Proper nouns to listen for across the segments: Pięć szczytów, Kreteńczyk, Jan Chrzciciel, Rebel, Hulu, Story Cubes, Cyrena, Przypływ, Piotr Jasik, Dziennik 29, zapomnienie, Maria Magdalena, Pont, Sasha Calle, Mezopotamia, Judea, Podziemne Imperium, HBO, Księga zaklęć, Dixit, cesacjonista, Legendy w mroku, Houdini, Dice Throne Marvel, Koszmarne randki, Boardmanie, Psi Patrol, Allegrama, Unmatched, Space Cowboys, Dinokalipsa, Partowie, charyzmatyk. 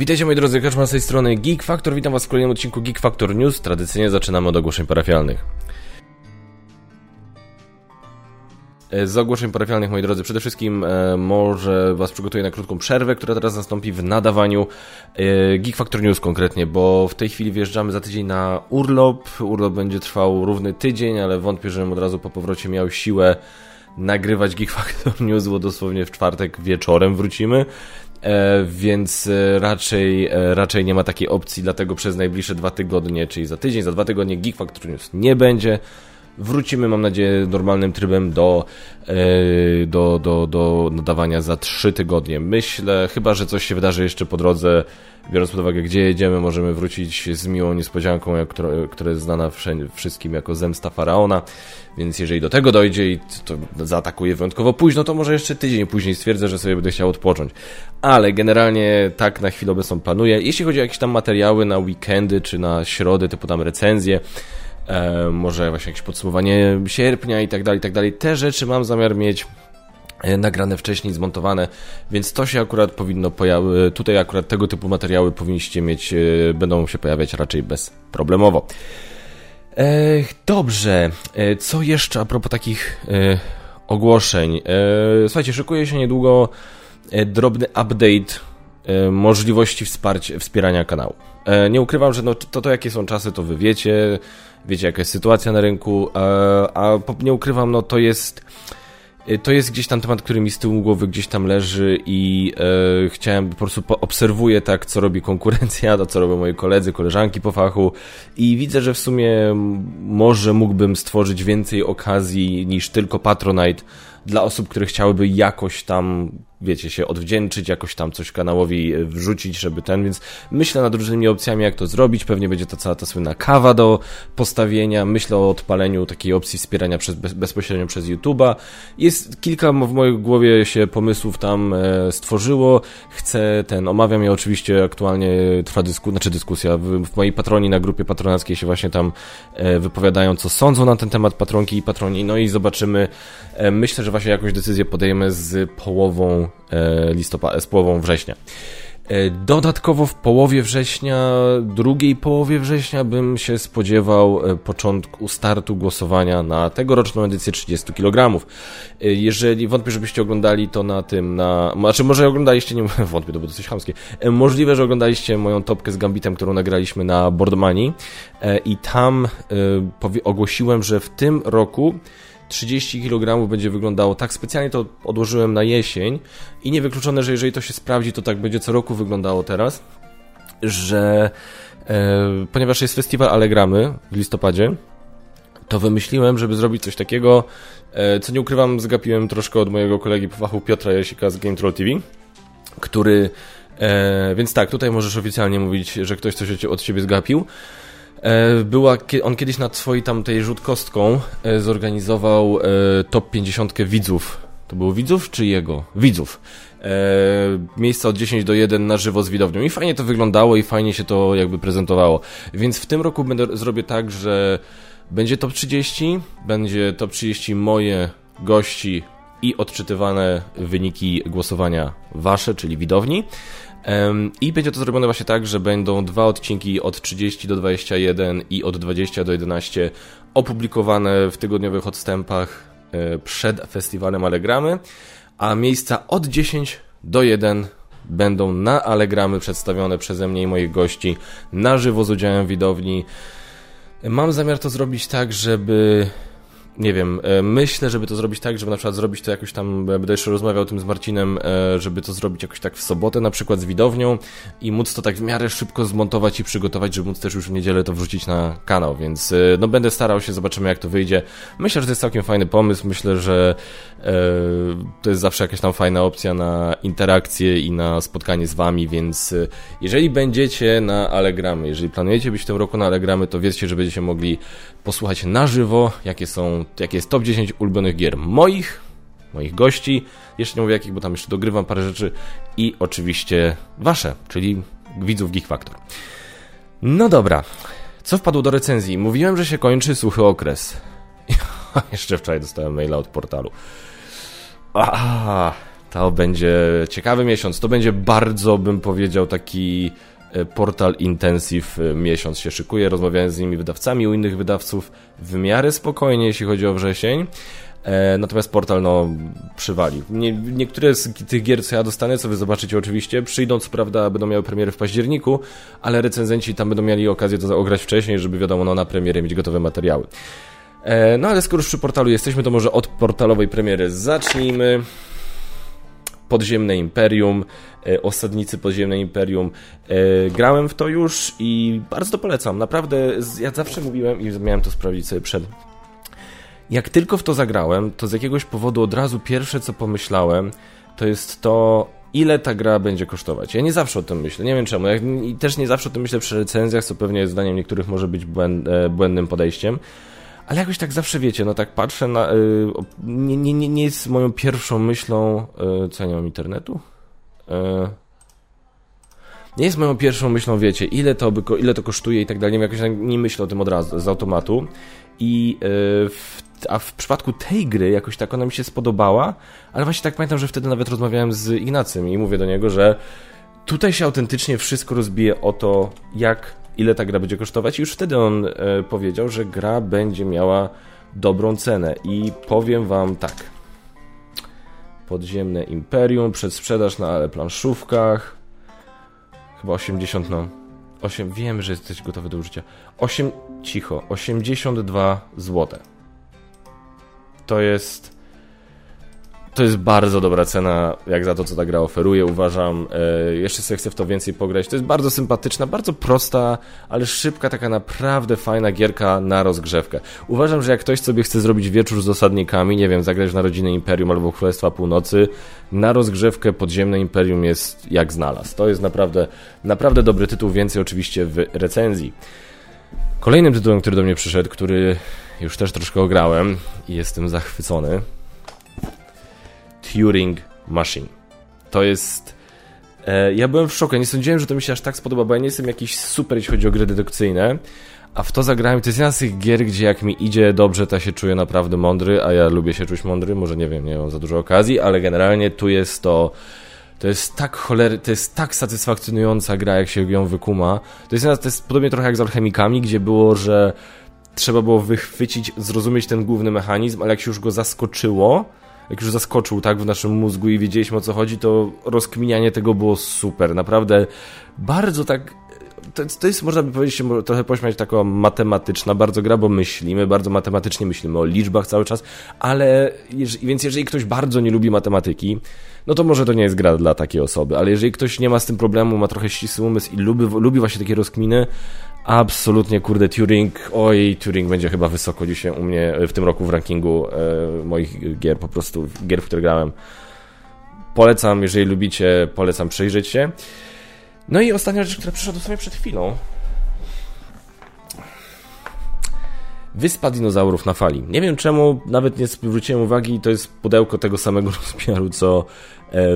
Witajcie moi drodzy, Kaczman z tej strony Geek Factor, witam was w kolejnym odcinku Geek Factor News. Tradycyjnie zaczynamy od ogłoszeń parafialnych. Z ogłoszeń parafialnych, moi drodzy, przede wszystkim może was przygotuję na krótką przerwę, która teraz nastąpi w nadawaniu Geek Factor News konkretnie, bo w tej chwili wjeżdżamy za tydzień na urlop. Urlop będzie trwał równy tydzień, ale wątpię, żebym od razu po powrocie miał siłę nagrywać Geek Factor News, bo dosłownie w czwartek wieczorem wrócimy. Więc raczej nie ma takiej opcji, dlatego przez najbliższe 2 tygodnie, czyli za tydzień, za 2 tygodnie Geek Factor News nie będzie. Wrócimy, mam nadzieję, normalnym trybem do nadawania za 3 tygodnie. Myślę, chyba że coś się wydarzy jeszcze po drodze, biorąc pod uwagę, gdzie jedziemy, możemy wrócić z miłą niespodzianką, która jest znana wszystkim jako Zemsta Faraona, więc jeżeli do tego dojdzie i to zaatakuje wyjątkowo późno, to może jeszcze tydzień później stwierdzę, że sobie będę chciał odpocząć. Ale generalnie tak na chwilę obecną planuję. Jeśli chodzi o jakieś tam materiały na weekendy czy na środy, typu tam recenzje, może właśnie jakieś podsumowanie sierpnia i tak dalej, te rzeczy mam zamiar mieć nagrane wcześniej, zmontowane, więc to się akurat powinno pojawić, tutaj akurat tego typu materiały powinniście mieć, będą się pojawiać raczej bezproblemowo. Dobrze, co jeszcze a propos takich ogłoszeń? Słuchajcie, szykuje się niedługo drobny update możliwości wspierania kanału. Nie ukrywam, że to jakie są czasy, to wy wiecie jaka jest sytuacja na rynku, a nie ukrywam, no to jest gdzieś tam temat, który mi z tyłu głowy gdzieś tam leży i chciałem po prostu, obserwuję tak, co robi konkurencja, to co robią moi koledzy, koleżanki po fachu i widzę, że w sumie może mógłbym stworzyć więcej okazji niż tylko Patronite dla osób, które chciałyby jakoś tam, wiecie, się odwdzięczyć, jakoś tam coś kanałowi wrzucić, żeby ten, więc myślę nad różnymi opcjami, jak to zrobić, pewnie będzie to cała ta słynna kawa do postawienia, myślę o odpaleniu takiej opcji wspierania bezpośrednio przez YouTube'a, jest kilka w mojej głowie się pomysłów tam stworzyło, omawiam je oczywiście, aktualnie trwa dyskusja, moi patroni na grupie patronackiej się właśnie tam wypowiadają, co sądzą na ten temat patronki i patroni, no i zobaczymy, myślę, że właśnie jakąś decyzję podejmiemy z połową listopada, z połową września. Dodatkowo w połowie września, drugiej połowie września bym się spodziewał startu głosowania na tegoroczną edycję 30 kg. Jeżeli wątpię, żebyście oglądali to znaczy może oglądaliście, nie wątpię, to było coś chamskie. Możliwe, że oglądaliście moją topkę z Gambitem, którą nagraliśmy na Boardmanie i tam ogłosiłem, że w tym roku 30 kg będzie wyglądało tak, specjalnie to odłożyłem na jesień i niewykluczone, że jeżeli to się sprawdzi, to tak będzie co roku wyglądało teraz, że ponieważ jest festiwal Allegramy w listopadzie, to wymyśliłem, żeby zrobić coś takiego, co nie ukrywam, zgapiłem troszkę od mojego kolegi po fachu Piotra Jasika z GameTrollTV, który, więc tak, tutaj możesz oficjalnie mówić, że ktoś coś od ciebie zgapił. On kiedyś na swojej tamtej rzut kostką zorganizował top 50 widzów. To był widzów czy jego? Widzów. Miejsca od 10 do 1 na żywo z widownią. I fajnie to wyglądało i fajnie się to jakby prezentowało. Więc w tym roku zrobię tak, że będzie top 30, będzie top 30 moje, gości i odczytywane wyniki głosowania wasze, czyli widowni. I będzie to zrobione właśnie tak, że będą 2 odcinki od 30 do 21 i od 20 do 11 opublikowane w tygodniowych odstępach przed festiwalem Allegramy, a miejsca od 10 do 1 będą na Allegramy przedstawione przeze mnie i moich gości na żywo z udziałem widowni. Mam zamiar to zrobić tak, żeby... Nie wiem, myślę, żeby to zrobić tak, żeby na przykład zrobić to jakoś tam, będę jeszcze rozmawiał o tym z Marcinem, żeby to zrobić jakoś tak w sobotę na przykład z widownią i móc to tak w miarę szybko zmontować i przygotować, żeby móc też już w niedzielę to wrzucić na kanał, więc no będę starał się, zobaczymy jak to wyjdzie. Myślę, że to jest całkiem fajny pomysł, myślę, że to jest zawsze jakaś tam fajna opcja na interakcję i na spotkanie z wami, więc jeżeli będziecie na Allegramie, jeżeli planujecie być w tym roku na Allegramie, to wiedzcie, że będziecie mogli posłuchać na żywo, jakie jest top 10 ulubionych gier moich gości, jeszcze nie mówię jakich, bo tam jeszcze dogrywam parę rzeczy i oczywiście wasze, czyli widzów Geek Factor. No dobra, co wpadło do recenzji? Mówiłem, że się kończy suchy okres. Jeszcze wczoraj dostałem maila od portalu. To będzie ciekawy miesiąc. To będzie bardzo, bym powiedział, taki portal intensyw miesiąc się szykuje. Rozmawiałem z innymi wydawcami, u innych wydawców w miarę spokojnie, jeśli chodzi o wrzesień. Natomiast portal, przywalił. Niektóre z tych gier, co ja dostanę, co wy zobaczycie oczywiście, przyjdą, co prawda, będą miały premierę w październiku, ale recenzenci tam będą mieli okazję to zaograć wcześniej, żeby wiadomo, na premierę mieć gotowe materiały. No ale skoro już przy portalu jesteśmy, to może od portalowej premiery zacznijmy. Podziemne Imperium, Osadnicy Podziemne Imperium. Grałem w to już i bardzo to polecam. Naprawdę, ja zawsze mówiłem i miałem to sprawdzić sobie przed. Jak tylko w to zagrałem, to z jakiegoś powodu od razu pierwsze, co pomyślałem, to jest to, ile ta gra będzie kosztować. Ja nie zawsze o tym myślę, nie wiem czemu. I też nie zawsze o tym myślę przy recenzjach, co pewnie zdaniem niektórych może być błędnym podejściem. Ale jakoś tak zawsze, wiecie, tak patrzę na... nie jest moją pierwszą myślą... co, ja nie mam internetu? Nie jest moją pierwszą myślą, wiecie, ile to kosztuje i tak dalej. Jakoś tak nie myślę o tym od razu, z automatu. A w przypadku tej gry jakoś tak ona mi się spodobała, ale właśnie tak pamiętam, że wtedy nawet rozmawiałem z Ignacym i mówię do niego, że tutaj się autentycznie wszystko rozbije o to, ile ta gra będzie kosztować. I już wtedy on powiedział, że gra będzie miała dobrą cenę. I powiem wam tak. Podziemne Imperium, przedsprzedaż na planszówkach. Chyba 80, 8, wiem, że jesteś gotowy do użycia. 82 zł. To jest bardzo dobra cena, jak za to, co ta gra oferuje, uważam. Jeszcze sobie chcę w to więcej pograć. To jest bardzo sympatyczna, bardzo prosta, ale szybka, taka naprawdę fajna gierka na rozgrzewkę. Uważam, że jak ktoś sobie chce zrobić wieczór z osadnikami, nie wiem, zagrać w Narodziny Imperium albo Królestwa Północy, na rozgrzewkę Podziemne Imperium jest jak znalazł. To jest naprawdę, naprawdę dobry tytuł, więcej oczywiście w recenzji. Kolejnym tytułem, który do mnie przyszedł, który już też troszkę ograłem i jestem zachwycony... Turing Machine. To jest... ja byłem w szoku, ja nie sądziłem, że to mi się aż tak spodoba, bo ja nie jestem jakiś super, jeśli chodzi o gry dedukcyjne, a w to zagrałem. To jest jedna z tych gier, gdzie jak mi idzie dobrze, to się czuję naprawdę mądry, a ja lubię się czuć mądry, może nie mam za dużo okazji, ale generalnie tu jest to... To jest tak satysfakcjonująca gra, jak się ją wykuma. To jest podobnie trochę jak z Alchemikami, gdzie było, że trzeba było wychwycić, zrozumieć ten główny mechanizm, ale jak się już go zaskoczyło, jak już zaskoczył tak w naszym mózgu i wiedzieliśmy, o co chodzi, to rozkminianie tego było super. Naprawdę bardzo tak... To jest, można by powiedzieć, trochę pośmiać, taka matematyczna bardzo gra, bo myślimy, bardzo matematycznie myślimy o liczbach cały czas, ale więc jeżeli ktoś bardzo nie lubi matematyki, no to może to nie jest gra dla takiej osoby, ale jeżeli ktoś nie ma z tym problemu, ma trochę ścisły umysł i lubi właśnie takie rozkminy, absolutnie, kurde, Turing będzie chyba wysoko dzisiaj u mnie w tym roku w rankingu moich gier, po prostu gier, w które grałem. Polecam, jeżeli lubicie, polecam przyjrzeć się. No i ostatnia rzecz, która przyszła do mnie przed chwilą. Wyspa dinozaurów na fali. Nie wiem czemu, nawet nie zwróciłem uwagi, to jest pudełko tego samego rozmiaru, co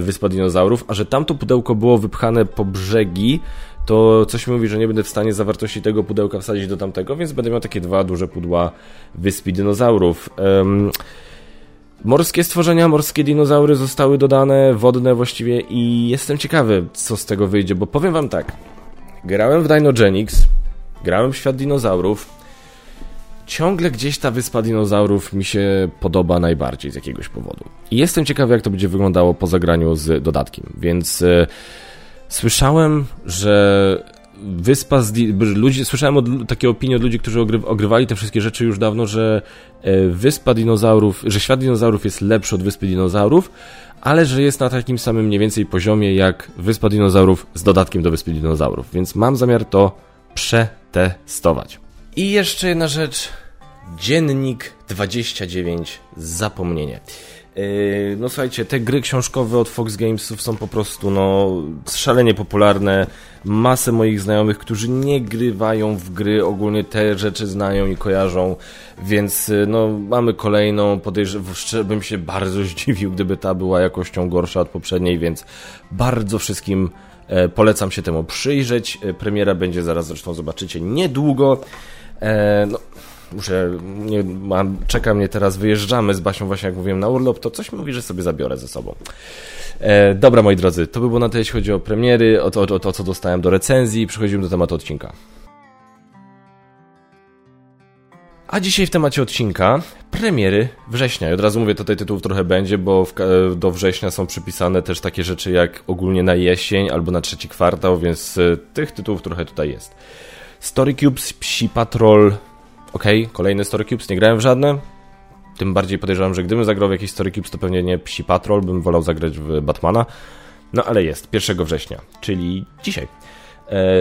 Wyspa dinozaurów, a że tamto pudełko było wypchane po brzegi, to coś mi mówi, że nie będę w stanie zawartości tego pudełka wsadzić do tamtego, więc będę miał takie dwa duże pudła Wyspy dinozaurów. Morskie stworzenia, morskie dinozaury zostały dodane, wodne właściwie, i jestem ciekawy, co z tego wyjdzie, bo powiem wam tak, grałem w Dinogenics, grałem w Świat dinozaurów, ciągle gdzieś ta Wyspa dinozaurów mi się podoba najbardziej z jakiegoś powodu. I jestem ciekawy, jak to będzie wyglądało po zagraniu z dodatkiem, więc... Słyszałem, że wyspa słyszałem takie opinie od ludzi, którzy ogrywali te wszystkie rzeczy już dawno, że Wyspa dinozaurów, że Świat dinozaurów jest lepszy od Wyspy dinozaurów, ale że jest na takim samym mniej więcej poziomie jak Wyspa dinozaurów z dodatkiem do Wyspy dinozaurów, więc mam zamiar to przetestować. I jeszcze jedna rzecz. Dziennik 29. Zapomnienie. No słuchajcie, te gry książkowe od Fox Gamesów są po prostu szalenie popularne. Masę moich znajomych, którzy nie grywają w gry, ogólnie te rzeczy znają i kojarzą, więc mamy kolejną, bym się bardzo zdziwił, gdyby ta była jakością gorsza od poprzedniej, więc bardzo wszystkim polecam się temu przyjrzeć. Premiera będzie zaraz, zresztą zobaczycie niedługo. Czeka mnie teraz, wyjeżdżamy z Basią właśnie, jak mówiłem, na urlop, to coś mówi, że sobie zabiorę ze sobą. Dobra, moi drodzy, to by było na tyle, jeśli chodzi o premiery, o to, co dostałem do recenzji. Przechodzimy do tematu odcinka. A dzisiaj w temacie odcinka premiery września. I od razu mówię, tutaj tytułów trochę będzie, bo do września są przypisane też takie rzeczy jak ogólnie na jesień albo na trzeci kwartał, więc tych tytułów trochę tutaj jest. Story Cubes, Psi Patrol. Okej, kolejny Story Cubes, nie grałem w żadne. Tym bardziej podejrzewam, że gdybym zagrał w jakiś Story Cubes, to pewnie nie Psi Patrol, bym wolał zagrać w Batmana. No ale jest, 1 września, czyli dzisiaj.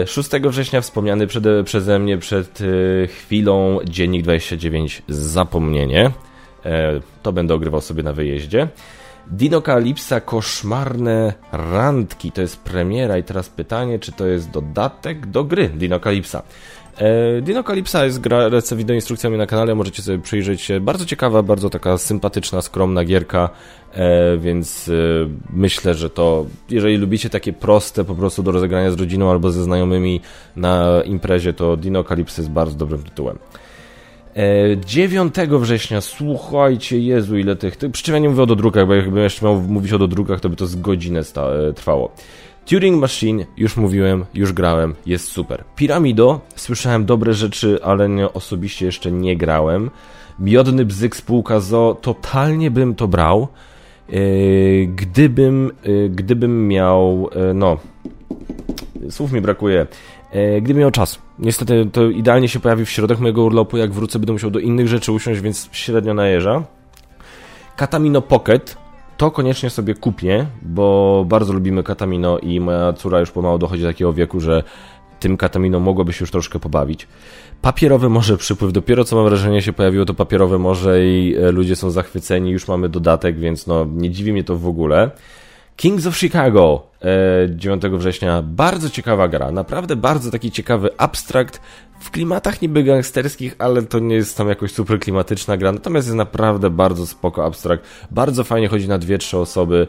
6 września wspomniany przeze mnie przed chwilą Dziennik 29 Zapomnienie. To będę ogrywał sobie na wyjeździe. Dinokalipsa Koszmarne Randki. To jest premiera i teraz pytanie, czy to jest dodatek do gry Dinokalipsa. Dinokalipsa jest gra z wideoinstrukcjami na kanale, możecie sobie przyjrzeć. Bardzo ciekawa, bardzo taka sympatyczna, skromna gierka, więc myślę, że to, jeżeli lubicie takie proste po prostu do rozegrania z rodziną albo ze znajomymi na imprezie, to Dinokalipsa jest bardzo dobrym tytułem. 9 września, słuchajcie, Jezu, ile tych... Przy czym ja nie mówię o dodrukach, bo jakbym jeszcze miał mówić o dodrukach, to by to z godzinę trwało. Turing Machine, już mówiłem, już grałem, jest super. Piramido, słyszałem dobre rzeczy, ale osobiście jeszcze nie grałem. Miodny Bzyk Spółka ZOO, totalnie bym to brał, gdybym miał... słów mi brakuje... Gdybym miał czas. Niestety to idealnie się pojawi w środek mojego urlopu, jak wrócę będę musiał do innych rzeczy usiąść, więc średnio najeżdża. Katamino Pocket, to koniecznie sobie kupię, bo bardzo lubimy Katamino i moja córa już pomału dochodzi do takiego wieku, że tym Katamino mogłoby się już troszkę pobawić. Papierowe Morze Przypływ, dopiero co mam wrażenie się pojawiło to Papierowe Morze i ludzie są zachwyceni, już mamy dodatek, więc nie dziwi mnie to w ogóle. Kings of Chicago, 9 września, bardzo ciekawa gra, naprawdę bardzo taki ciekawy abstrakt, w klimatach niby gangsterskich, ale to nie jest tam jakoś super klimatyczna gra, natomiast jest naprawdę bardzo spoko abstrakt, bardzo fajnie chodzi na 2-3 osoby,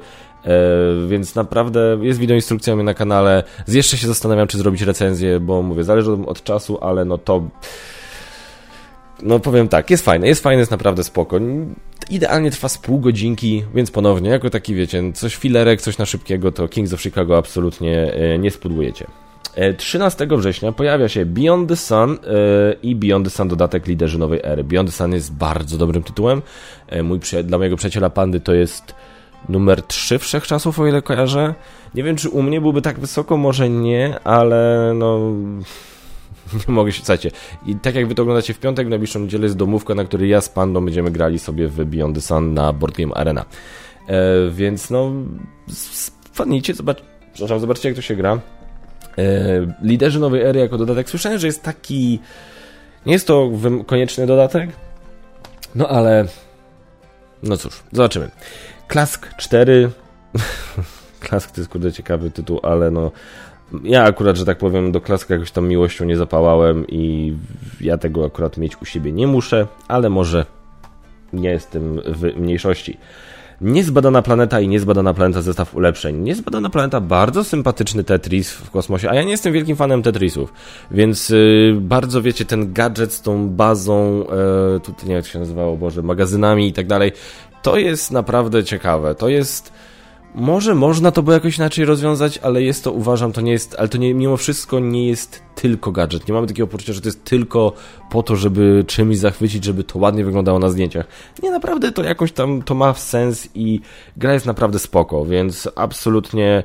więc naprawdę jest wideoinstrukcjami na kanale, jeszcze się zastanawiam, czy zrobić recenzję, bo mówię, zależy od czasu, ale powiem tak, jest fajne, jest naprawdę spoko. Idealnie trwa z pół godzinki, więc ponownie, jako taki, wiecie, coś filerek, coś na szybkiego, to Kings of Chicago absolutnie nie spudłujecie. 13 września pojawia się Beyond the Sun i Beyond the Sun dodatek Liderzy nowej ery. Beyond the Sun jest bardzo dobrym tytułem. Dla mojego przyjaciela Pandy to jest numer 3 wszechczasów, o ile kojarzę. Nie wiem, czy u mnie byłby tak wysoko, może nie, ale nie mogę się, słuchajcie. I tak jak wy to oglądacie w piątek, w najbliższą niedzielę jest domówka, na której ja z Pandą będziemy grali sobie w Beyond the Sun na Board Game Arena. Więc wpadnijcie, zobaczcie jak to się gra. Liderzy nowej ery jako dodatek. Słyszałem, że jest taki... Nie jest to konieczny dodatek, ale... cóż, zobaczymy. Klask 4. Klask to jest kurde ciekawy tytuł, ale ja akurat, że tak powiem, do Klaska jakoś tam miłością nie zapałałem i ja tego akurat mieć u siebie nie muszę, ale może nie jestem w mniejszości. Niezbadana planeta i Niezbadana planeta zestaw ulepszeń. Niezbadana planeta, bardzo sympatyczny Tetris w kosmosie, a ja nie jestem wielkim fanem Tetrisów, więc bardzo, wiecie, ten gadżet z tą bazą, tutaj nie wiem jak się nazywało, Boże, magazynami i tak dalej, to jest naprawdę ciekawe, to jest... Może można to było jakoś inaczej rozwiązać, ale jest to, uważam, to nie jest, ale to nie, mimo wszystko nie jest tylko gadżet. Nie mamy takiego poczucia, że to jest tylko po to, żeby czymś zachwycić, żeby to ładnie wyglądało na zdjęciach. Nie, naprawdę to jakoś tam, to ma sens i gra jest naprawdę spoko, więc absolutnie,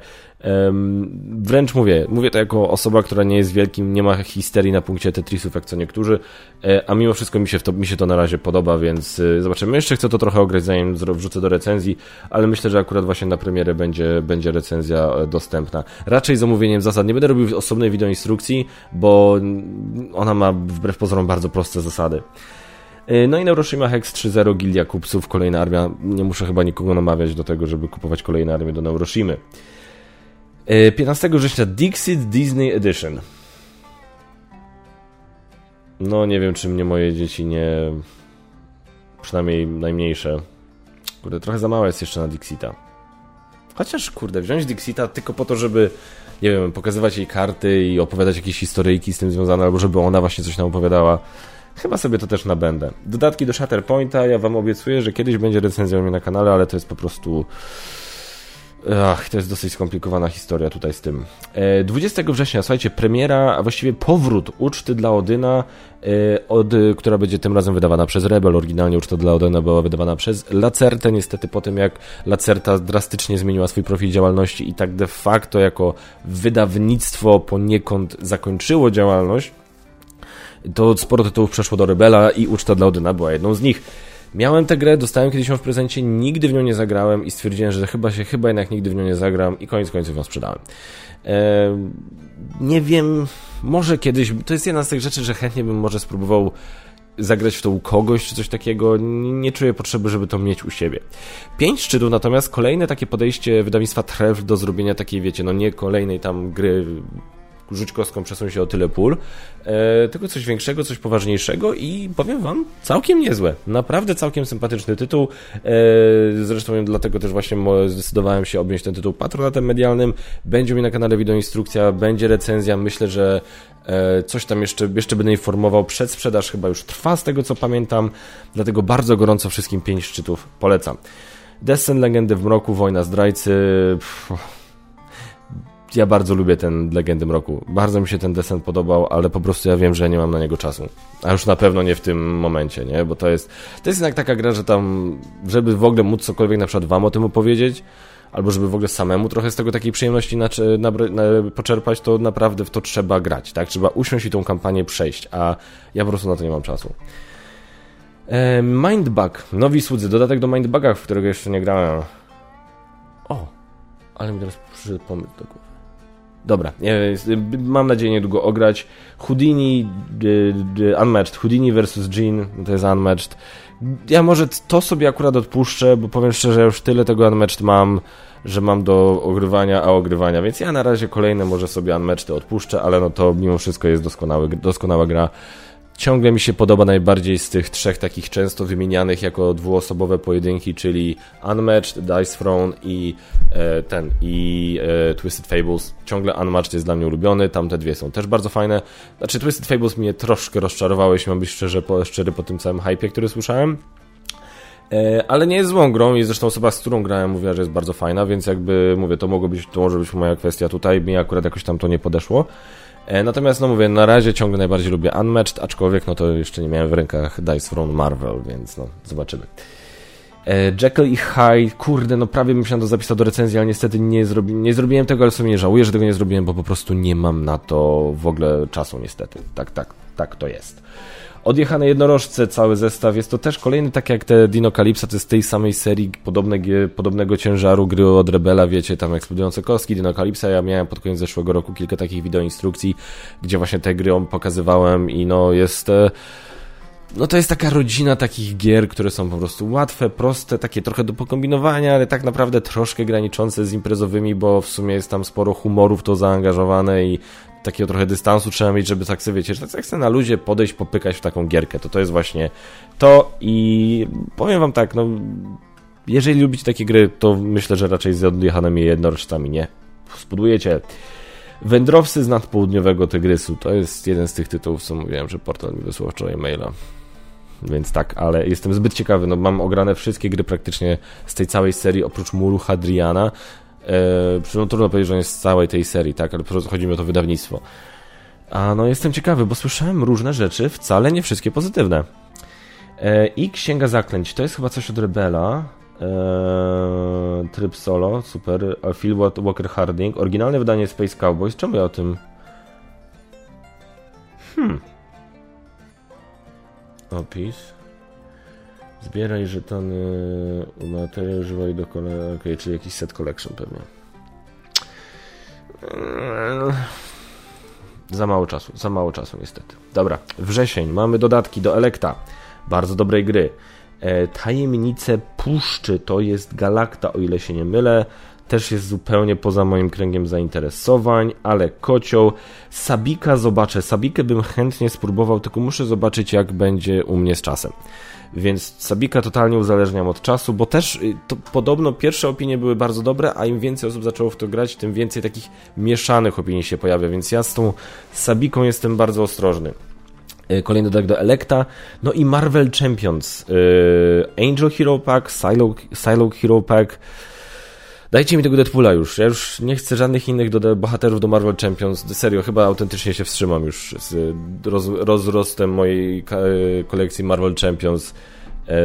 wręcz mówię to jako osoba, która nie jest wielkim, nie ma histerii na punkcie Tetrisów, jak co niektórzy, a mimo wszystko mi się to na razie podoba, więc zobaczymy. Jeszcze chcę to trochę ograć, zanim wrzucę do recenzji, ale myślę, że akurat właśnie na premierę będzie recenzja dostępna. Raczej z omówieniem zasad. Nie będę robił osobnej wideoinstrukcji, bo ona ma wbrew pozorom bardzo proste zasady. I Neuroshima Hex 3.0, Gildia Kupców, kolejna armia. Nie muszę chyba nikogo namawiać do tego, żeby kupować kolejne armię do Neuroshimy. 15 września Dixit Disney Edition. Nie wiem, czy mnie moje dzieci nie... Przynajmniej najmniejsze. Kurde, trochę za małe jest jeszcze na Dixita. Chociaż, kurde, wziąć Dixita tylko po to, żeby... Nie wiem, pokazywać jej karty i opowiadać jakieś historyjki z tym związane, albo żeby ona właśnie coś nam opowiadała. Chyba sobie to też nabędę. Dodatki do Shatterpointa, ja wam obiecuję, że kiedyś będzie recenzja u mnie na kanale, ale to jest po prostu... Ach, to jest dosyć skomplikowana historia tutaj z tym. 20 września, słuchajcie, premiera, a właściwie powrót Uczty dla Odyna, która będzie tym razem wydawana przez Rebel. Oryginalnie Uczta dla Odyna była wydawana przez Lacertę, niestety po tym jak Lacerta drastycznie zmieniła swój profil działalności i tak de facto jako wydawnictwo poniekąd zakończyło działalność, to sporo tytułów przeszło do Rebela i Uczta dla Odyna była jedną z nich. Miałem tę grę, dostałem kiedyś ją w prezencie, nigdy w nią nie zagrałem i stwierdziłem, że chyba jednak nigdy w nią nie zagram i koniec końców ją sprzedałem. Nie wiem, może kiedyś, to jest jedna z tych rzeczy, że chętnie bym może spróbował zagrać w to u kogoś czy coś takiego, nie czuję potrzeby, żeby to mieć u siebie. Pięć szczytów natomiast kolejne takie podejście wydawnictwa Trefl do zrobienia takiej, wiecie, no nie kolejnej tam gry... rzuć kostką, przesuń się o tyle pól, tylko coś większego, coś poważniejszego i powiem wam, całkiem niezłe. Naprawdę całkiem sympatyczny tytuł. Zresztą dlatego też właśnie zdecydowałem się objąć ten tytuł patronatem medialnym. Będzie mi na kanale wideoinstrukcja, będzie recenzja. Myślę, że coś tam jeszcze będę informował. Przedsprzedaż chyba już trwa z tego, co pamiętam. Dlatego bardzo gorąco wszystkim Pięć szczytów polecam. Descent, Legendy w mroku, Wojna zdrajcy... Ja bardzo lubię ten Legendy Mroku. Bardzo mi się ten Descent podobał, ale po prostu ja wiem, że nie mam na niego czasu. A już na pewno nie w tym momencie, nie? Bo to jest jednak taka gra, że tam, żeby w ogóle móc cokolwiek na przykład wam o tym opowiedzieć, albo żeby w ogóle samemu trochę z tego takiej przyjemności poczerpać, to naprawdę w to trzeba grać, tak? Trzeba usiąść i tą kampanię przejść, a ja po prostu na to nie mam czasu. Mindbug. Nowi słudzy. Dodatek do Mindbuga, w którego jeszcze nie grałem. O! Ale mi teraz przyszedł pomysł do głowy. Dobra, mam nadzieję niedługo ograć. Houdini Unmatched, Houdini vs. Jean, to jest Unmatched. Ja może to sobie akurat odpuszczę, bo powiem szczerze, już tyle tego Unmatched mam, że mam do ogrywania, więc ja na razie kolejne może sobie Unmatchedy odpuszczę, ale no to mimo wszystko jest doskonała gra. Ciągle mi się podoba najbardziej z tych trzech takich często wymienianych jako dwuosobowe pojedynki, czyli Unmatched, Dice Throne i Twisted Fables. Ciągle Unmatched jest dla mnie ulubiony, tamte dwie są też bardzo fajne. Znaczy Twisted Fables mnie troszkę rozczarowało, jeśli mam być szczery po tym całym hypie, który słyszałem. Ale nie jest złą grą i zresztą osoba, z którą grałem, mówiła, że jest bardzo fajna, więc jakby mówię, to może być moja kwestia tutaj, mi akurat jakoś tam to nie podeszło. Natomiast, no mówię, na razie ciągle najbardziej lubię Unmatched, aczkolwiek, no to jeszcze nie miałem w rękach Dice Throne Marvel, więc no, zobaczymy. Jekyll i Hyde, kurde, no prawie bym się na to zapisał do recenzji, ale niestety nie zrobiłem tego, ale w sumie nie żałuję, że tego nie zrobiłem, bo po prostu nie mam na to w ogóle czasu, niestety. Tak to jest. Odjechane jednorożce, cały zestaw, jest to też kolejny, tak jak te Dinokalipsa, to jest tej samej serii podobnego ciężaru gry od Rebela, wiecie, tam eksplodujące kostki, Dinokalipsa, ja miałem pod koniec zeszłego roku kilka takich wideoinstrukcji, gdzie właśnie te gry pokazywałem i no jest... No to jest taka rodzina takich gier, które są po prostu łatwe, proste, takie trochę do pokombinowania, ale tak naprawdę troszkę graniczące z imprezowymi, bo w sumie jest tam sporo humoru w to zaangażowane i takiego trochę dystansu trzeba mieć, żeby tak sobie, wiecie, że tak sobie na luzie podejść, popykać w taką gierkę. To jest właśnie to i powiem wam tak, no jeżeli lubicie takie gry, to myślę, że raczej z odjechanymi jednorożcami nie spudujecie. Wędrowcy z nadpołudniowego Tygrysu, to jest jeden z tych tytułów, co mówiłem, że portal mi wysłał wczoraj maila. Więc tak, ale jestem zbyt ciekawy, no mam ograne wszystkie gry praktycznie z tej całej serii, oprócz Muru Hadriana. No trudno powiedzieć, że on jest z całej tej serii, tak, ale po prostu chodzi mi o to wydawnictwo. A no jestem ciekawy, bo słyszałem różne rzeczy, wcale nie wszystkie pozytywne. I Księga Zaklęć, to jest chyba coś od Rebela. Tryb solo, super. Phil Walker Harding, oryginalne wydanie Space Cowboys. Czemu ja o tym? Opis. Zbieraj żetony, materiał używaj do kolekcji. Okej, czyli jakiś set collection pewnie. Za mało czasu niestety. Dobra, wrzesień. Mamy dodatki do Electa. Bardzo dobrej gry. Tajemnice Puszczy, to jest Galakta, o ile się nie mylę, też jest zupełnie poza moim kręgiem zainteresowań, ale kocioł. Sabika zobaczę, Sabikę bym chętnie spróbował, tylko muszę zobaczyć, jak będzie u mnie z czasem, więc Sabika totalnie uzależniam od czasu, bo też to podobno pierwsze opinie były bardzo dobre, a im więcej osób zaczęło w to grać, tym więcej takich mieszanych opinii się pojawia, więc ja z tą Sabiką jestem bardzo ostrożny. kolejny dodatek do Electa, no i Marvel Champions, Angel Hero Pack, Psylocke Hero Pack. Dajcie mi tego Deadpoola już, ja już nie chcę żadnych innych bohaterów do Marvel Champions, serio, chyba autentycznie się wstrzymam już z rozrostem mojej kolekcji Marvel Champions,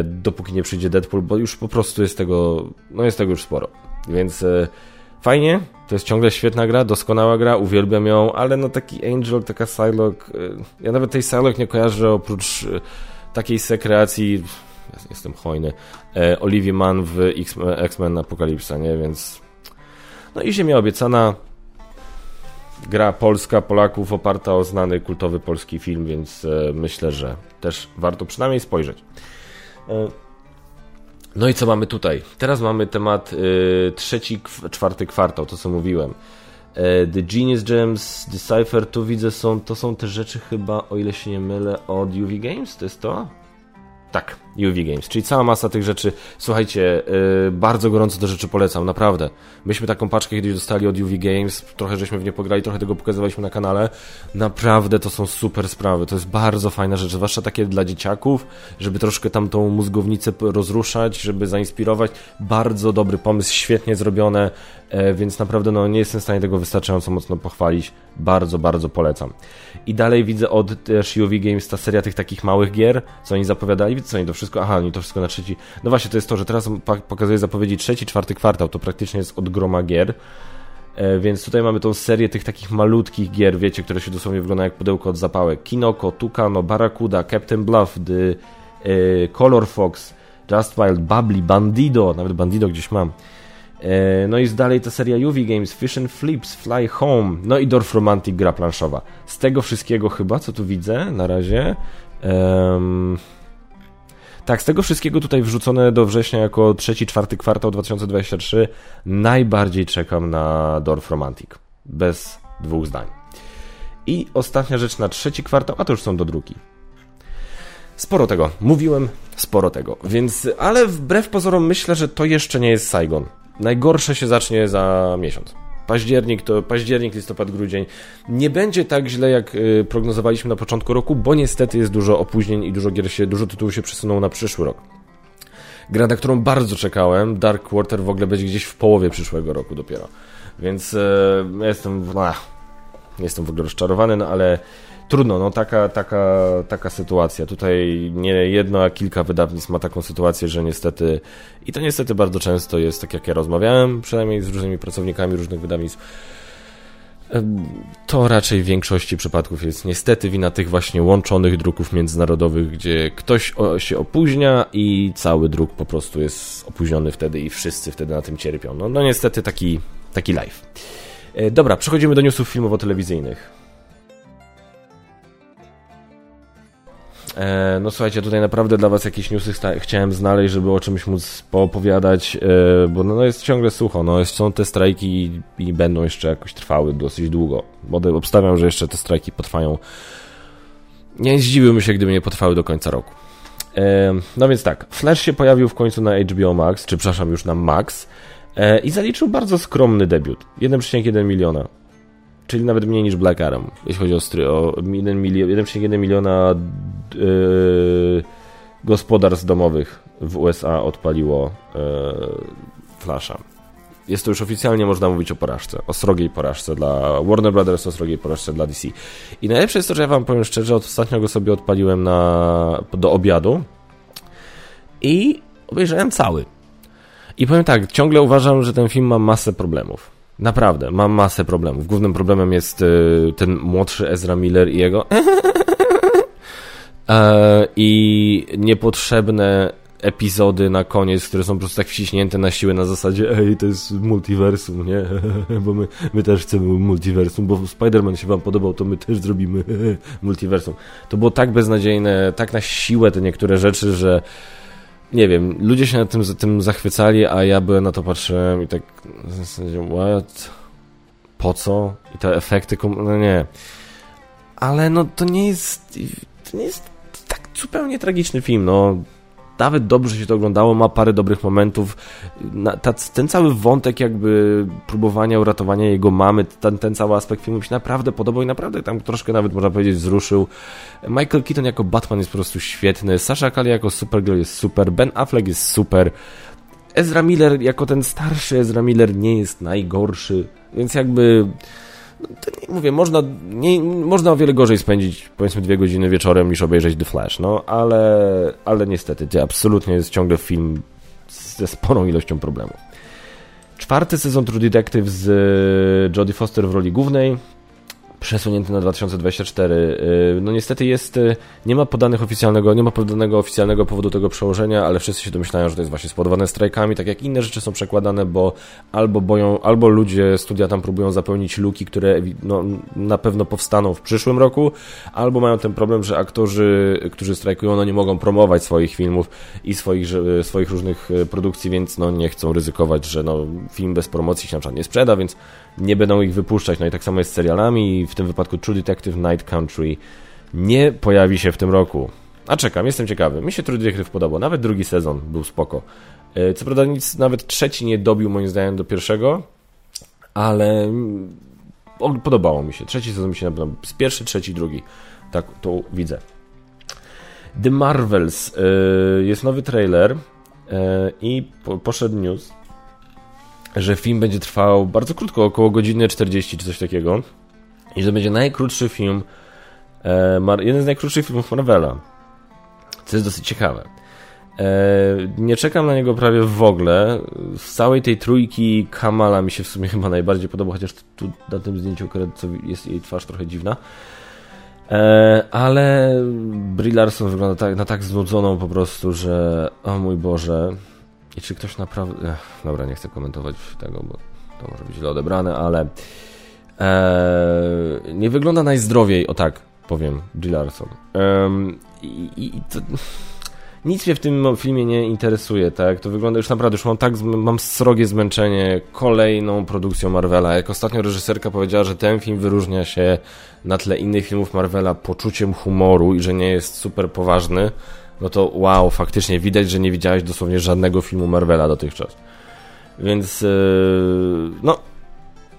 dopóki nie przyjdzie Deadpool, bo już po prostu jest tego, no jest tego już sporo, więc fajnie, to jest ciągle świetna gra, doskonała gra, uwielbiam ją, ale no taki Angel, taka Psylocke, ja nawet tej Psylocke nie kojarzę oprócz takiej sekreacji, ja jestem hojny, Olivia Mann w X-Men Apokalipsa, nie, więc no i Ziemia Obiecana, gra polska, Polaków, oparta o znany kultowy polski film, więc myślę, że też warto przynajmniej spojrzeć. No i co mamy tutaj? Teraz mamy temat czwarty kwartał, to co mówiłem. The Genius Gems, Decipher, tu widzę, to są te rzeczy chyba, o ile się nie mylę, od UV Games, to jest to? Tak, UV Games, czyli cała masa tych rzeczy. Słuchajcie, bardzo gorąco te rzeczy polecam, naprawdę. Myśmy taką paczkę kiedyś dostali od UV Games, trochę żeśmy w nie pograli, trochę tego pokazywaliśmy na kanale. Naprawdę to są super sprawy, to jest bardzo fajna rzecz, zwłaszcza takie dla dzieciaków, żeby troszkę tam tą mózgownicę rozruszać, żeby zainspirować. Bardzo dobry pomysł, świetnie zrobione, więc naprawdę no, nie jestem w stanie tego wystarczająco mocno pochwalić. Bardzo, bardzo polecam. I dalej widzę od też UV Games ta seria tych takich małych gier, co oni zapowiadali, co oni to wszystko, aha, oni to wszystko na trzeci, no właśnie to jest to, że teraz pokazuje zapowiedzi trzeci, czwarty kwartał, to praktycznie jest od groma gier, więc tutaj mamy tą serię tych takich malutkich gier, wiecie, które się dosłownie wygląda jak pudełko od zapałek, Kinoko, Tucano, Barracuda, Captain Bluff, The Color Fox, Just Wild, Bubbly, Bandido, nawet Bandido gdzieś mam, no i jest dalej ta seria UV Games, Fish and Flips, Fly Home, no i Dorf Romantic, gra planszowa. Z tego wszystkiego chyba, co tu widzę na razie, tak, z tego wszystkiego tutaj wrzucone do września jako trzeci, czwarty kwartał 2023 najbardziej czekam na Dorf Romantic. Bez dwóch zdań. I ostatnia rzecz na trzeci kwartał, a to już są dodruki. Sporo tego. Mówiłem, sporo tego. Więc, ale wbrew pozorom myślę, że to jeszcze nie jest Saigon. Najgorsze się zacznie za miesiąc. Październik, listopad, grudzień. Nie będzie tak źle, jak prognozowaliśmy na początku roku, bo niestety jest dużo opóźnień i dużo tytułów się przesunęło na przyszły rok. Gra, na którą bardzo czekałem, Dark Water, w ogóle będzie gdzieś w połowie przyszłego roku dopiero. Więc jestem w ogóle rozczarowany, no ale trudno, no taka sytuacja. Tutaj nie jedno, a kilka wydawnictw ma taką sytuację, że niestety, i to niestety bardzo często jest, tak jak ja rozmawiałem, przynajmniej z różnymi pracownikami różnych wydawnictw, to raczej w większości przypadków jest niestety wina tych właśnie łączonych druków międzynarodowych, gdzie ktoś się opóźnia i cały druk po prostu jest opóźniony wtedy i wszyscy wtedy na tym cierpią. No niestety taki live. Dobra, przechodzimy do newsów filmowo-telewizyjnych. No słuchajcie, tutaj naprawdę dla was jakieś newsy chciałem znaleźć, żeby o czymś móc poopowiadać, bo no jest ciągle sucho, no są te strajki i będą jeszcze jakoś trwały dosyć długo, bo obstawiam, że jeszcze te strajki potrwają. Nie zdziwiłbym się, gdyby nie potrwały do końca roku. No więc tak, Flash się pojawił w końcu na HBO Max, czy przepraszam, już na Max, i zaliczył bardzo skromny debiut, 1,1 miliona. Czyli nawet mniej niż Black Adam, jeśli chodzi o 1,1 miliona gospodarstw domowych w USA odpaliło Flasha. Jest to już oficjalnie, można mówić o porażce, o srogiej porażce dla Warner Brothers, o srogiej porażce dla DC. I najlepsze jest to, że ja wam powiem szczerze, ostatnio go sobie odpaliłem do obiadu i obejrzałem cały. I powiem tak, ciągle uważam, że ten film ma masę problemów. Naprawdę, mam masę problemów. Głównym problemem jest ten młodszy Ezra Miller i jego i niepotrzebne epizody na koniec, które są po prostu tak wciśnięte na siłę na zasadzie ej, to jest multiversum, nie? Bo my też chcemy multiversum, bo Spider-Man się wam podobał, to my też zrobimy multiversum. To było tak beznadziejne, tak na siłę te niektóre rzeczy, że nie wiem, ludzie się nad tym zachwycali, a ja byłem na to patrzyłem i tak w zasadzie, what? Po co? I te efekty, no nie. Ale no to nie jest tak zupełnie tragiczny film, no. nawet dobrze się to oglądało, ma parę dobrych momentów. Ten cały wątek jakby próbowania uratowania jego mamy, ten cały aspekt filmu mi się naprawdę podobał i naprawdę tam troszkę nawet można powiedzieć wzruszył. Michael Keaton jako Batman jest po prostu świetny, Sasha Calle jako Supergirl jest super, Ben Affleck jest super, Ezra Miller jako ten starszy Ezra Miller nie jest najgorszy, więc jakby... To nie, mówię, można o wiele gorzej spędzić, powiedzmy, 2 godziny wieczorem niż obejrzeć The Flash, no, ale niestety, to absolutnie jest ciągle film ze sporą ilością problemów. 4. sezon True Detective z Jodie Foster w roli głównej, przesunięty na 2024. No niestety nie ma podanego oficjalnego powodu tego przełożenia, ale wszyscy się domyślają, że to jest właśnie spowodowane strajkami, tak jak inne rzeczy są przekładane, bo albo ludzie studia tam próbują zapełnić luki, które na pewno powstaną w przyszłym roku, albo mają ten problem, że aktorzy, którzy strajkują, nie mogą promować swoich filmów i swoich różnych produkcji, więc nie chcą ryzykować, że film bez promocji się na przykład nie sprzeda, więc nie będą ich wypuszczać. No i tak samo jest z serialami i w tym wypadku True Detective Night Country nie pojawi się w tym roku. A czekam, jestem ciekawy. Mi się True Detective podobał. Nawet 2. sezon był spoko. Co prawda nic, nawet 3. nie dobił moim zdaniem do 1, ale podobało mi się. 3. sezon mi się na pewno... z 1., 3., 2. Tak to widzę. The Marvels. Jest nowy trailer i poszedł news, że film będzie trwał bardzo krótko, około godziny 40 czy coś takiego, i że będzie najkrótszy film, jeden z najkrótszych filmów Marvela, co jest dosyć ciekawe. Nie czekam na niego prawie w ogóle. Z całej tej trójki Kamala mi się w sumie chyba najbardziej podoba, chociaż tu na tym zdjęciu jest jej twarz trochę dziwna, ale Brie Larson wygląda na tak znudzoną po prostu, że o mój Boże. I czy ktoś naprawdę... dobra, nie chcę komentować tego, bo to może być źle odebrane, ale nie wygląda najzdrowiej, o tak powiem, Brie Larson. Nic mnie w tym filmie nie interesuje, tak? To wygląda już naprawdę, mam srogie zmęczenie kolejną produkcją Marvela. Jak ostatnio reżyserka powiedziała, że ten film wyróżnia się na tle innych filmów Marvela poczuciem humoru i że nie jest super poważny, no to wow, faktycznie widać, że nie widziałeś dosłownie żadnego filmu Marvela dotychczas. Więc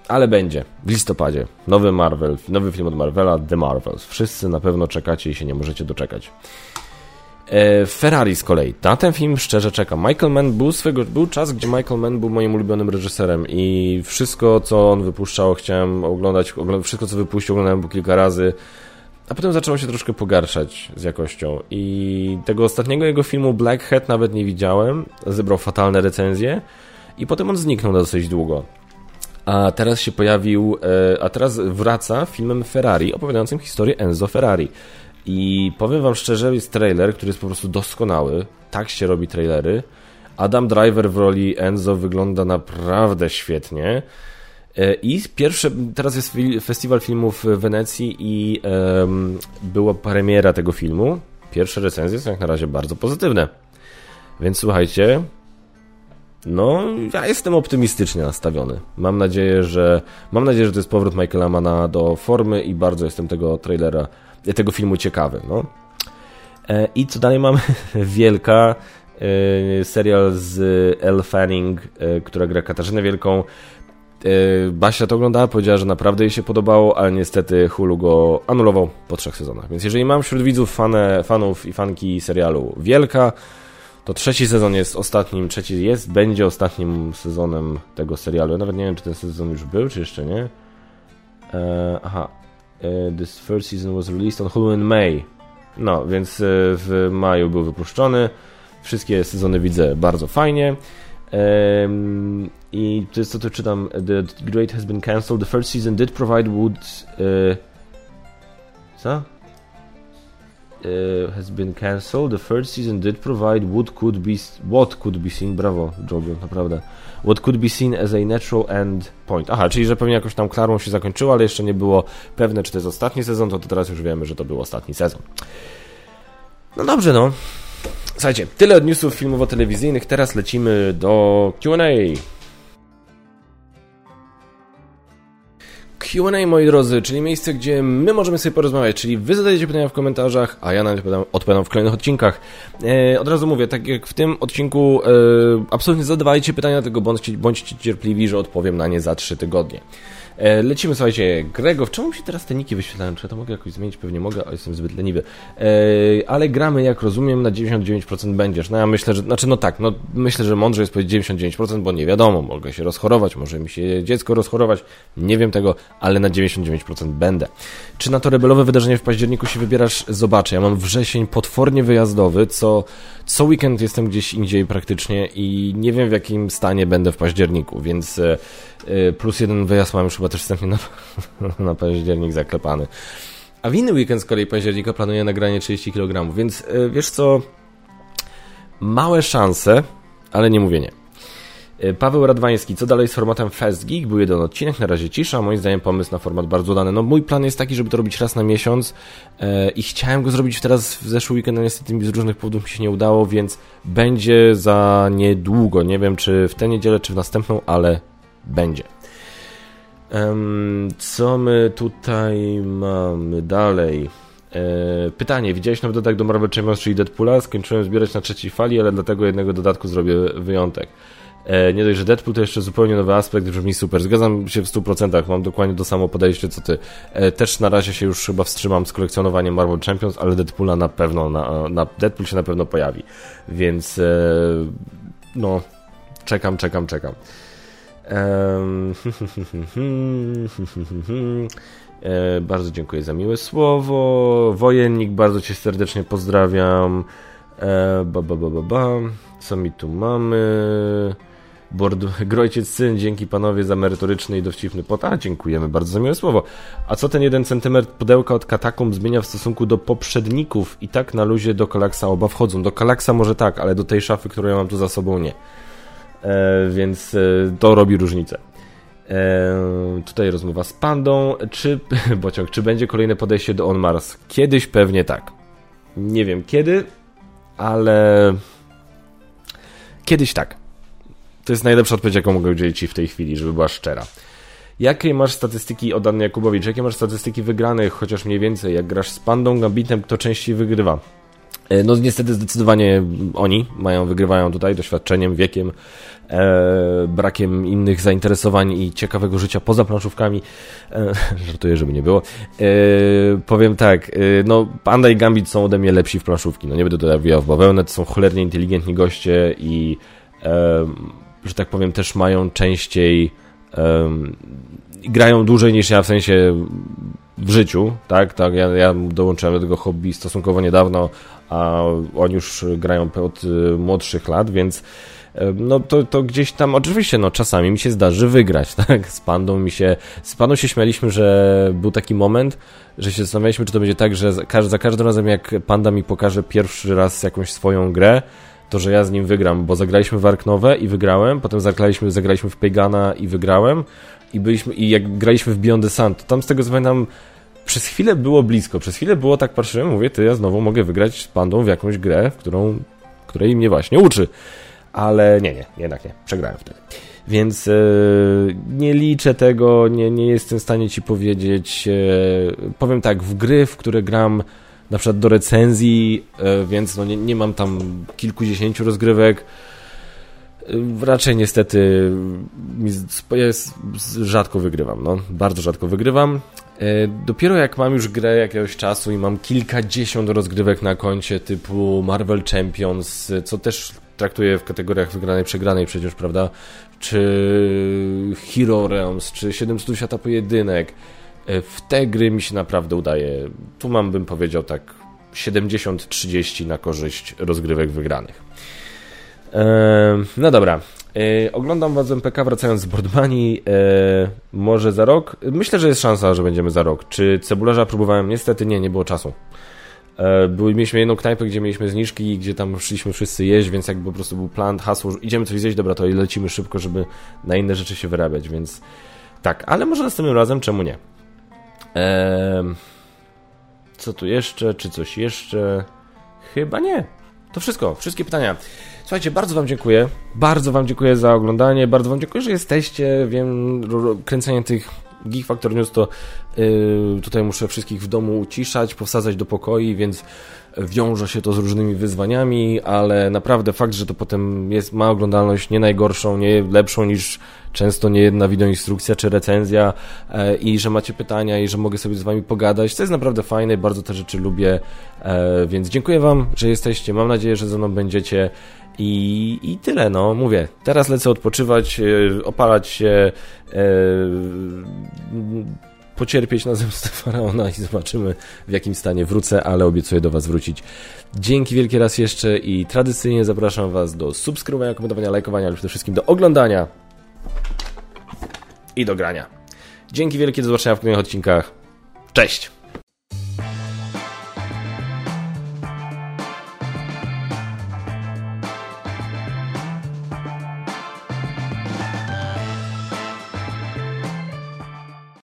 ale będzie. W listopadzie. Nowy Marvel, nowy film od Marvela, The Marvels. Wszyscy na pewno czekacie i się nie możecie doczekać. Ferrari z kolei. Na ten film szczerze czekam. Michael Mann był czas, gdzie Michael Mann był moim ulubionym reżyserem i wszystko, co on wypuszczał, chciałem oglądać. Wszystko, co wypuścił, oglądałem go kilka razy. A potem zaczęło się troszkę pogarszać z jakością i tego ostatniego jego filmu Black Hat nawet nie widziałem, zebrał fatalne recenzje i potem on zniknął na dosyć długo. A teraz się pojawił, wraca filmem Ferrari, opowiadającym historię Enzo Ferrari. I powiem wam szczerze, jest trailer, który jest po prostu doskonały, tak się robi trailery. Adam Driver w roli Enzo wygląda naprawdę świetnie. I teraz jest festiwal filmów w Wenecji i była premiera tego filmu. Pierwsze recenzje są jak na razie bardzo pozytywne. Więc słuchajcie, ja jestem optymistycznie nastawiony. Mam nadzieję, że to jest powrót Michaela Manna do formy i bardzo jestem tego filmu ciekawy. I co dalej mamy? Wielka, serial z Elle Fanning, która gra Katarzynę Wielką. Basia to oglądała, powiedziała, że naprawdę jej się podobało, ale niestety Hulu go anulował po 3 sezonach. Więc jeżeli mam wśród widzów fanów i fanki serialu Wielka, to 3. sezon jest ostatnim, będzie ostatnim sezonem tego serialu. Ja nawet nie wiem, czy ten sezon już był, czy jeszcze nie. This first season was released on Hulu in May. Więc w maju był wypuszczony. Wszystkie sezony widzę bardzo fajnie. I to jest to, co czytam. The Great has been cancelled. The first season did provide Woods. Has been cancelled. The first season did provide what could be seen. Brawo, Jojo, naprawdę. What could be seen as a natural end point. Czyli że pewnie jakoś tam klarą się zakończyło, ale jeszcze nie było pewne, czy to jest ostatni sezon. To teraz już wiemy, że to był ostatni sezon. Dobrze, Słuchajcie, tyle od newsów filmowo-telewizyjnych, teraz lecimy do Q&A. Q&A, moi drodzy, czyli miejsce, gdzie my możemy sobie porozmawiać, czyli wy zadajecie pytania w komentarzach, a ja na nie odpowiadam w kolejnych odcinkach. Od razu mówię, tak jak w tym odcinku, absolutnie zadawajcie pytania, tylko bądźcie cierpliwi, że odpowiem na nie za 3 tygodnie. Lecimy, słuchajcie, Gregow, czemu mi się teraz te niki wyświetlają? Czy ja to mogę jakoś zmienić? Pewnie mogę, ale jestem zbyt leniwy. Ale gramy, jak rozumiem, na 99% będziesz. No ja myślę, że, myślę, że mądrze jest powiedzieć 99%, bo nie wiadomo, mogę się rozchorować, może mi się dziecko rozchorować, nie wiem tego, ale na 99% będę. Czy na to rebelowe wydarzenie w październiku się wybierasz? Zobaczę, ja mam wrzesień potwornie wyjazdowy, co weekend jestem gdzieś indziej praktycznie i nie wiem, w jakim stanie będę w październiku, więc plus jeden wyjazd mam już chyba też wstępnie na październik zaklepany. A w inny weekend z kolei października planuję nagranie 30 kg, więc wiesz co, małe szanse, ale nie mówię nie. Paweł Radwański, co dalej z formatem Fast Geek? Był jeden odcinek, na razie cisza, moim zdaniem pomysł na format bardzo udany. No mój plan jest taki, żeby to robić raz na miesiąc i chciałem go zrobić teraz w zeszły weekend, no niestety z różnych powodów mi się nie udało, więc będzie za niedługo, nie wiem czy w tę niedzielę, czy w następną, ale będzie. Co my tutaj mamy dalej? Pytanie, widziałeś nowy dodatek do Marvel Champions, czyli Deadpoola? Skończyłem zbierać na trzeciej fali, ale dla tego jednego dodatku zrobię wyjątek. Nie dość, że Deadpool to jeszcze zupełnie nowy aspekt, brzmi super, zgadzam się w 100%, mam dokładnie to samo podejście co ty. Też na razie się już chyba wstrzymam z kolekcjonowaniem Marvel Champions, ale Deadpoola na pewno, Deadpool się na pewno pojawi, więc no, czekam. Bardzo dziękuję za miłe słowo. Wojennik, bardzo cię serdecznie pozdrawiam. Co mi tu mamy? Grojciec Syn, dzięki panowie za merytoryczny i dowcipny pot. A, dziękujemy bardzo za miłe słowo. A co ten 1 centymetr pudełka od Katakumb zmienia w stosunku do poprzedników? I tak na luzie do Kalaksa oba wchodzą. Do Kalaksa może tak, ale do tej szafy, którą ja mam tu za sobą, nie. Więc to robi różnicę. Tutaj rozmowa z Pandą. Czy będzie kolejne podejście do On Mars? Kiedyś pewnie tak. Nie wiem kiedy, ale kiedyś tak. To jest najlepsza odpowiedź, jaką mogę udzielić ci w tej chwili, żeby była szczera. Jakie masz statystyki od Anny Jakubowicz? Jakie masz statystyki wygranych, chociaż mniej więcej? Jak grasz z Pandą, Gambitem, kto częściej wygrywa? No niestety zdecydowanie oni wygrywają tutaj doświadczeniem, wiekiem, brakiem innych zainteresowań i ciekawego życia poza planszówkami. Żartuję, żeby nie było. Powiem tak, no Panda i Gambit są ode mnie lepsi w planszówki. No nie będę tutaj wijał w bawełnę, to są cholernie inteligentni goście i że tak powiem też mają częściej, grają dłużej niż ja w sensie w życiu, tak? Ja dołączyłem do tego hobby stosunkowo niedawno, a oni już grają od młodszych lat, więc no to gdzieś tam, oczywiście no czasami mi się zdarzy wygrać, tak? Z Pandą się śmialiśmy, że był taki moment, że się zastanawialiśmy, czy to będzie tak, że za każdym razem jak Panda mi pokaże pierwszy raz jakąś swoją grę, to, że ja z nim wygram, bo zagraliśmy w Ark Nowe i wygrałem, potem zagraliśmy w Pegana i wygrałem, i jak graliśmy w Beyond the Sun, to tam z tego co pamiętam, przez chwilę było blisko, przez chwilę było tak, patrzyłem, mówię, ja znowu mogę wygrać z Pandą w jakąś grę, której mnie właśnie uczy, ale nie, jednak nie, przegrałem wtedy. Więc nie liczę tego, nie jestem w stanie ci powiedzieć, powiem tak, w gry, w które gram na przykład do recenzji, więc no nie mam tam kilkudziesięciu rozgrywek, raczej niestety rzadko wygrywam, bardzo rzadko wygrywam. Dopiero jak mam już grę jakiegoś czasu i mam kilkadziesiąt rozgrywek na koncie typu Marvel Champions, co też traktuję w kategoriach wygranej, przegranej przecież, prawda, czy Hero Realms, czy 7 Cudów Świata Pojedynek, w te gry mi się naprawdę udaje. Tu mam, bym powiedział tak, 70-30 na korzyść rozgrywek wygranych. No dobra. Oglądam was z MPK, wracając z Boardmani, może za rok. Myślę, że jest szansa, że będziemy za rok. Czy cebularza próbowałem? Niestety nie było czasu. Mieliśmy jedną knajpę, gdzie mieliśmy zniżki i gdzie tam szliśmy wszyscy jeść, więc jakby po prostu był plan, hasło, idziemy coś zjeść, dobra, to lecimy szybko, żeby na inne rzeczy się wyrabiać, więc tak, ale może następnym razem, czemu nie? Co tu jeszcze? Czy coś jeszcze? Chyba nie. To wszystko, wszystkie pytania. Słuchajcie, bardzo wam dziękuję za oglądanie, bardzo wam dziękuję, że jesteście, wiem, kręcenie tych Geek Factor News to tutaj muszę wszystkich w domu uciszać, powsadzać do pokoi, więc wiąże się to z różnymi wyzwaniami, ale naprawdę fakt, że to potem jest, ma oglądalność nie najgorszą, nie lepszą niż często niejedna wideoinstrukcja czy recenzja i że macie pytania i że mogę sobie z wami pogadać, to jest naprawdę fajne, bardzo te rzeczy lubię, więc dziękuję wam, że jesteście, mam nadzieję, że ze mną będziecie i tyle, no mówię, teraz lecę odpoczywać, opalać się, pocierpieć na Zemstę Faraona i zobaczymy, w jakim stanie wrócę, ale obiecuję do was wrócić. Dzięki wielkie raz jeszcze i tradycyjnie zapraszam was do subskrybowania, komentowania, lajkowania, ale przede wszystkim do oglądania i do grania. Dzięki wielkie, do zobaczenia w kolejnych odcinkach. Cześć!